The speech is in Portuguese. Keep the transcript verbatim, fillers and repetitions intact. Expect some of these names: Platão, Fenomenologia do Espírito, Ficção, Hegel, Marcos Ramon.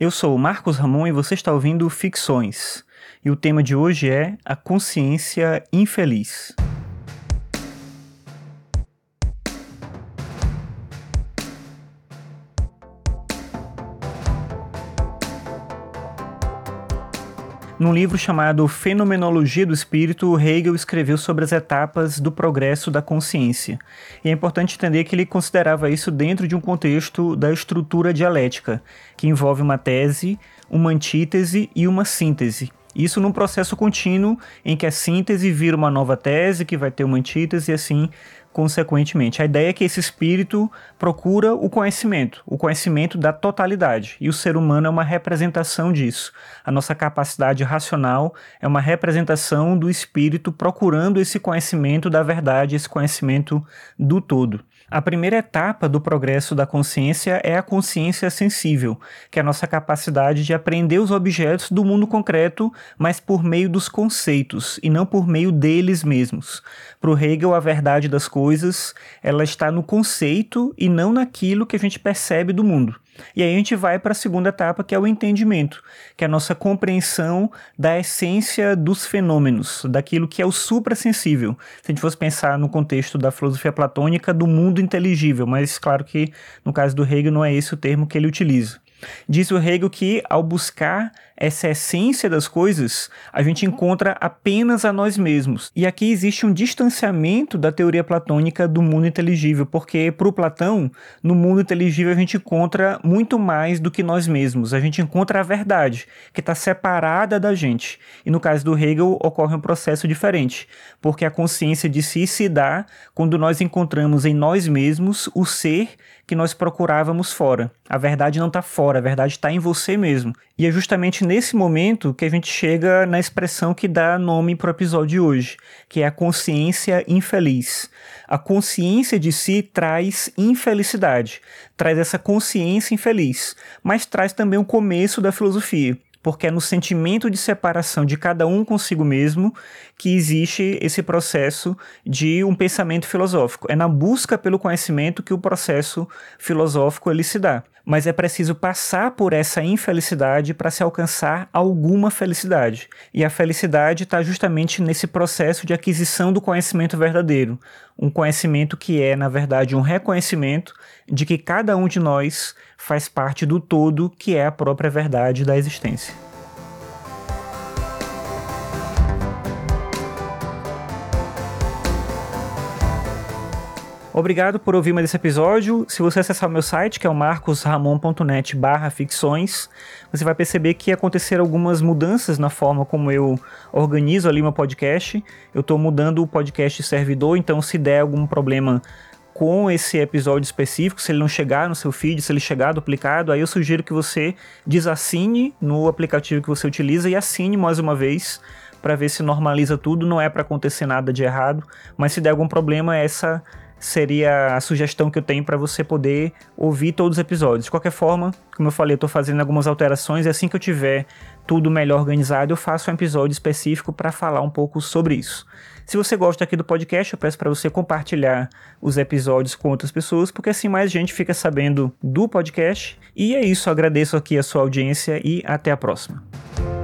Eu sou o Marcos Ramon e você está ouvindo Ficções. E o tema de hoje é a consciência infeliz. Num livro chamado Fenomenologia do Espírito, Hegel escreveu sobre as etapas do progresso da consciência. E é importante entender que ele considerava isso dentro de um contexto da estrutura dialética, que envolve uma tese, uma antítese e uma síntese. Isso num processo contínuo em que a síntese vira uma nova tese, que vai ter uma antítese e assim consequentemente. A ideia é que esse espírito procura o conhecimento, o conhecimento da totalidade, e o ser humano é uma representação disso. A nossa capacidade racional é uma representação do espírito procurando esse conhecimento da verdade, esse conhecimento do todo. A primeira etapa do progresso da consciência é a consciência sensível, que é a nossa capacidade de aprender os objetos do mundo concreto, mas por meio dos conceitos e não por meio deles mesmos. Para o Hegel, a verdade das coisas ela está no conceito e não naquilo que a gente percebe do mundo. E aí a gente vai para a segunda etapa, que é o entendimento, que é a nossa compreensão da essência dos fenômenos, daquilo que é o suprassensível. Se a gente fosse pensar no contexto da filosofia platônica, do mundo inteligível, mas claro que no caso do Hegel não é esse o termo que ele utiliza. Diz o Hegel que, ao buscar essa essência das coisas, a gente encontra apenas a nós mesmos. E aqui existe um distanciamento da teoria platônica do mundo inteligível, porque, para o Platão, no mundo inteligível a gente encontra muito mais do que nós mesmos. A gente encontra a verdade, que está separada da gente. E no caso do Hegel, ocorre um processo diferente, porque a consciência de si se dá quando nós encontramos em nós mesmos o ser que nós procurávamos fora. A verdade não está fora. A verdade está em você mesmo. E é justamente nesse momento que a gente chega na expressão que dá nome para o episódio de hoje, que é a consciência infeliz. A consciência de si traz infelicidade, traz essa consciência infeliz, mas traz também o começo da filosofia, porque é no sentimento de separação de cada um consigo mesmo que existe esse processo de um pensamento filosófico. É na busca pelo conhecimento que o processo filosófico ele se dá. Mas é preciso passar por essa infelicidade para se alcançar alguma felicidade. E a felicidade está justamente nesse processo de aquisição do conhecimento verdadeiro. Um conhecimento que é, na verdade, um reconhecimento de que cada um de nós faz parte do todo, que é a própria verdade da existência. Obrigado por ouvir mais esse episódio. Se você acessar o meu site, que é o marcos ramon ponto net barra ficções, você vai perceber que aconteceram algumas mudanças na forma como eu organizo ali meu podcast. Eu estou mudando o podcast servidor, então se der algum problema com esse episódio específico, se ele não chegar no seu feed, se ele chegar duplicado, aí eu sugiro que você desassine no aplicativo que você utiliza e assine mais uma vez, para ver se normaliza tudo. Não é para acontecer nada de errado, mas se der algum problema, essa seria a sugestão que eu tenho para você poder ouvir todos os episódios. De qualquer forma, como eu falei, eu estou fazendo algumas alterações e assim que eu tiver tudo melhor organizado, eu faço um episódio específico para falar um pouco sobre isso. Se você gosta aqui do podcast, eu peço para você compartilhar os episódios com outras pessoas, porque assim mais gente fica sabendo do podcast. E é isso, eu agradeço aqui a sua audiência e até a próxima.